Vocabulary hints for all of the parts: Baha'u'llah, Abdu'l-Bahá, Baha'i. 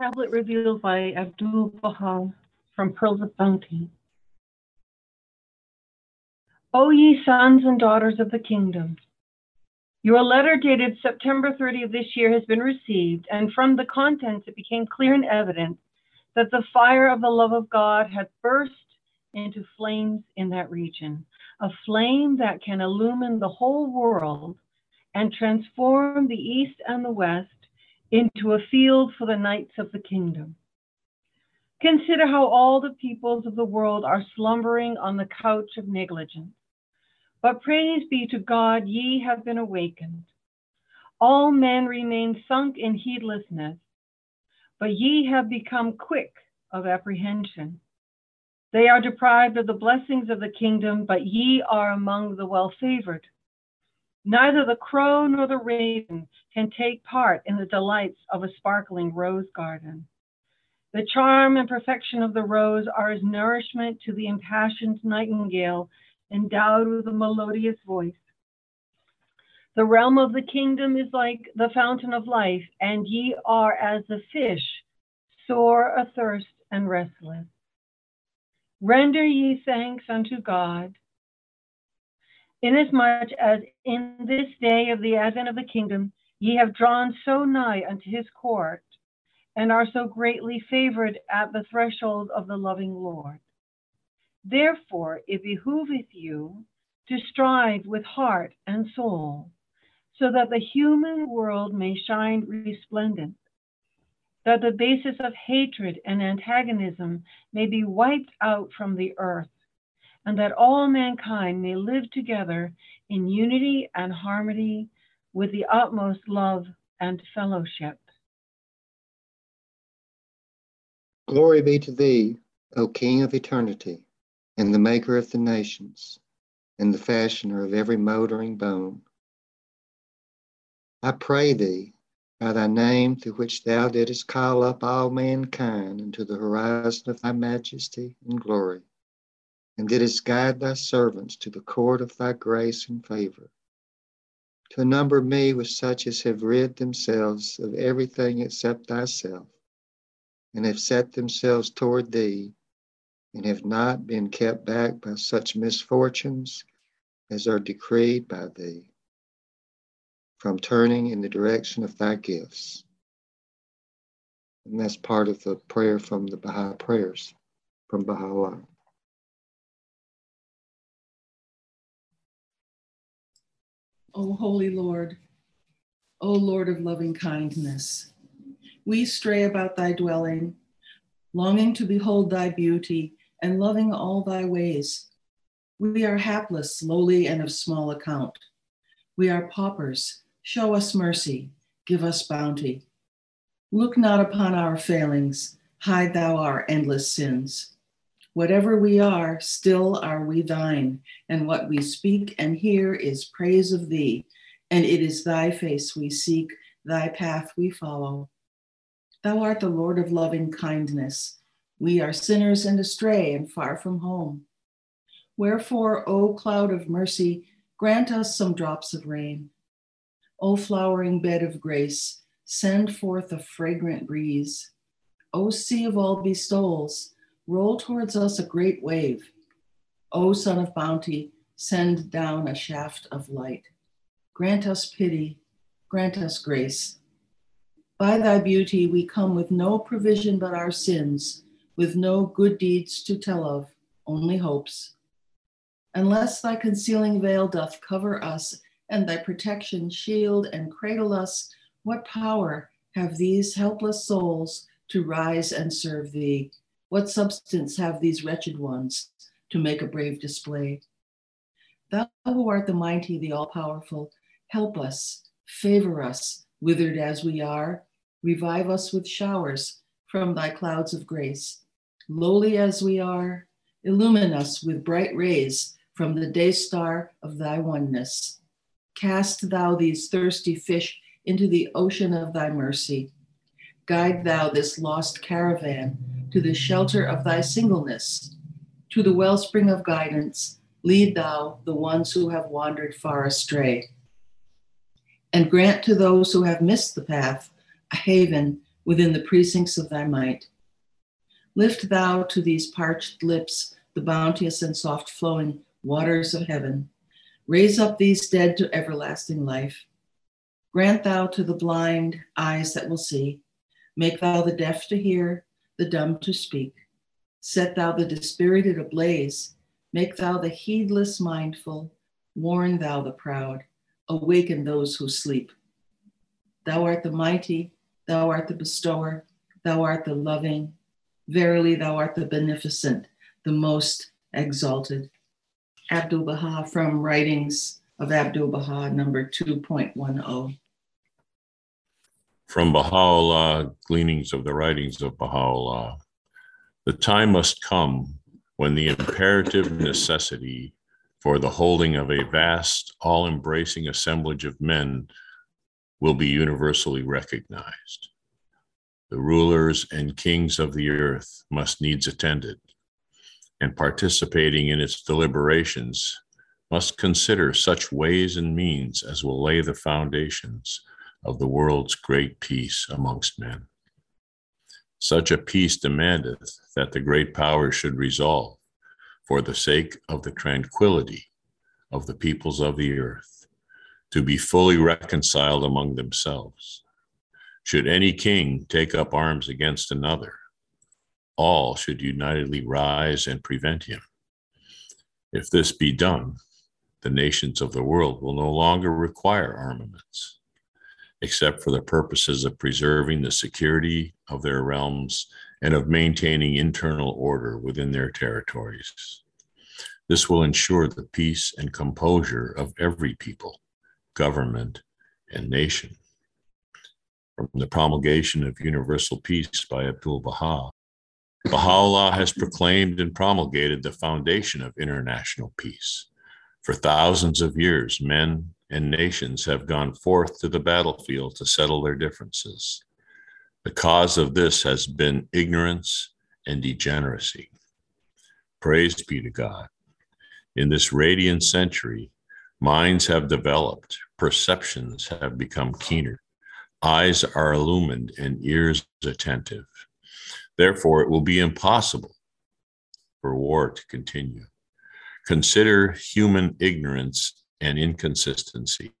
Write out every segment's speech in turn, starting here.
Tablet revealed by Abdu'l-Bahá from Pearls of Bounty. O ye sons and daughters of the kingdom, your letter dated September 30 of this year has been received, and from the contents it became clear and evident that the fire of the love of God had burst into flames in that region, a flame that can illumine the whole world and transform the East and the West into a field for the knights of the kingdom. Consider how all the peoples of the world are slumbering on the couch of negligence. But praise be to God, ye have been awakened. All men remain sunk in heedlessness, but ye have become quick of apprehension. They are deprived of the blessings of the kingdom, but ye are among the well-favored. Neither the crow nor the raven can take part in the delights of a sparkling rose garden. The charm and perfection of the rose are as nourishment to the impassioned nightingale endowed with a melodious voice. The realm of the kingdom is like the fountain of life, and ye are as the fish, sore athirst and restless. Render ye thanks unto God, inasmuch as in this day of the advent of the kingdom, ye have drawn so nigh unto his court, and are so greatly favored at the threshold of the loving Lord. Therefore, it behooveth you to strive with heart and soul, so that the human world may shine resplendent, that the basis of hatred and antagonism may be wiped out from the earth, and that all mankind may live together in unity and harmony with the utmost love and fellowship. Glory be to thee, O King of eternity, and the maker of the nations, and the fashioner of every moldering bone. I pray thee, by thy name through which thou didst call up all mankind into the horizon of thy majesty and glory, and didst guide thy servants to the court of thy grace and favor, to number me with such as have rid themselves of everything except thyself, and have set themselves toward thee, and have not been kept back by such misfortunes as are decreed by thee, from turning in the direction of thy gifts. And that's part of the prayer from the Baha'i prayers from Baha'u'llah. O Holy Lord, O Lord of loving kindness, we stray about thy dwelling, longing to behold thy beauty and loving all thy ways. We are hapless, lowly, and of small account. We are paupers, show us mercy, give us bounty. Look not upon our failings, hide thou our endless sins. Whatever we are, still are we thine, and what we speak and hear is praise of thee, and it is thy face we seek, thy path we follow. Thou art the Lord of loving kindness. We are sinners and astray and far from home. Wherefore, O cloud of mercy, grant us some drops of rain. O flowering bed of grace, send forth a fragrant breeze. O sea of all bestowals, roll towards us a great wave. O Son of Bounty, send down a shaft of light. Grant us pity, grant us grace. By thy beauty we come with no provision but our sins, with no good deeds to tell of, only hopes. Unless thy concealing veil doth cover us, and thy protection shield and cradle us, what power have these helpless souls to rise and serve thee? What substance have these wretched ones to make a brave display? Thou who art the mighty, the all-powerful, help us, favor us, withered as we are, revive us with showers from thy clouds of grace. Lowly as we are, illumine us with bright rays from the day star of thy oneness. Cast thou these thirsty fish into the ocean of thy mercy. Guide thou this lost caravan to the shelter of thy singleness. To the wellspring of guidance, lead thou the ones who have wandered far astray. And grant to those who have missed the path a haven within the precincts of thy might. Lift thou to these parched lips the bounteous and soft flowing waters of heaven. Raise up these dead to everlasting life. Grant thou to the blind eyes that will see. Make thou the deaf to hear, the dumb to speak. Set thou the dispirited ablaze. Make thou the heedless mindful. Warn thou the proud. Awaken those who sleep. Thou art the mighty. Thou art the bestower. Thou art the loving. Verily, thou art the beneficent, the most exalted. Abdu'l-Bahá, from Writings of Abdu'l-Bahá, number 2.10. From Baha'u'llah, Gleanings of the Writings of Baha'u'llah. The time must come when the imperative necessity for the holding of a vast, all-embracing assemblage of men will be universally recognized. The rulers and kings of the earth must needs attend it, and participating in its deliberations must consider such ways and means as will lay the foundations of the world's great peace amongst men. Such a peace demandeth that the great powers should resolve, for the sake of the tranquility of the peoples of the earth, to be fully reconciled among themselves. Should any king take up arms against another, all should unitedly rise and prevent him. If this be done, the nations of the world will no longer require armaments, except for the purposes of preserving the security of their realms and of maintaining internal order within their territories. This will ensure the peace and composure of every people, government, and nation. From the promulgation of universal peace by Abdu'l-Bahá, Baha'u'llah has proclaimed and promulgated the foundation of international peace. For thousands of years, men and nations have gone forth to the battlefield to settle their differences. The cause of this has been ignorance and degeneracy. Praise be to God. In this radiant century, minds have developed, perceptions have become keener, eyes are illumined, and ears attentive. Therefore, it will be impossible for war to continue. Consider human ignorance and inconsistency.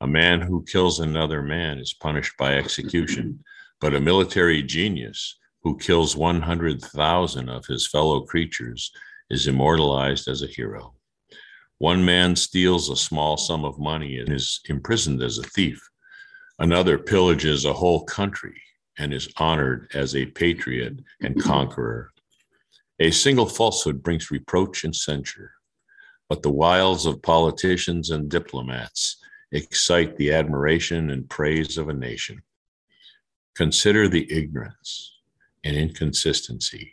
A man who kills another man is punished by execution, but a military genius who kills 100,000 of his fellow creatures is immortalized as a hero. One man steals a small sum of money and is imprisoned as a thief. Another pillages a whole country and is honored as a patriot and conqueror. A single falsehood brings reproach and censure, but the wiles of politicians and diplomats excite the admiration and praise of a nation. Consider the ignorance and inconsistency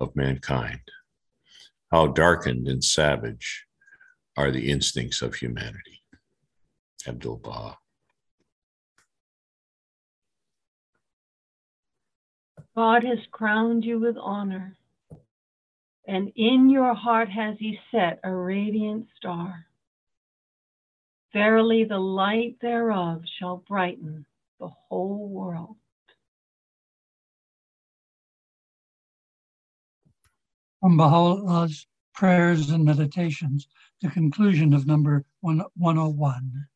of mankind. How darkened and savage are the instincts of humanity. Abdu'l-Bahá. God has crowned you with honor, and in your heart has he set a radiant star. Verily, the light thereof shall brighten the whole world. From Baha'u'llah's Prayers and Meditations, the conclusion of number 101.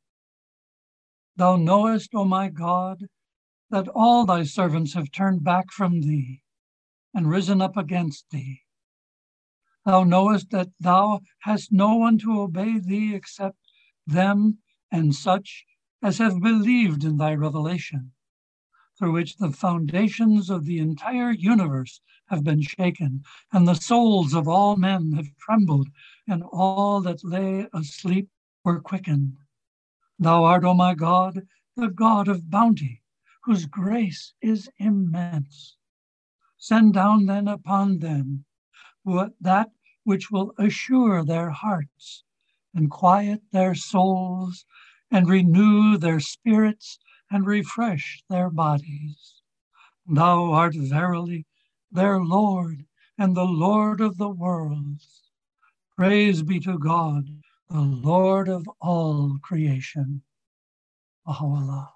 Thou knowest, O my God, that all thy servants have turned back from thee and risen up against thee. Thou knowest that thou hast no one to obey thee except them and such as have believed in thy revelation, through which the foundations of the entire universe have been shaken, and the souls of all men have trembled, and all that lay asleep were quickened. Thou art, O my God, the God of bounty, whose grace is immense. Send down then upon them that which will assure their hearts and quiet their souls and renew their spirits and refresh their bodies. Thou art verily their Lord and the Lord of the worlds. Praise be to God, the Lord of all creation. Baha'u'llah.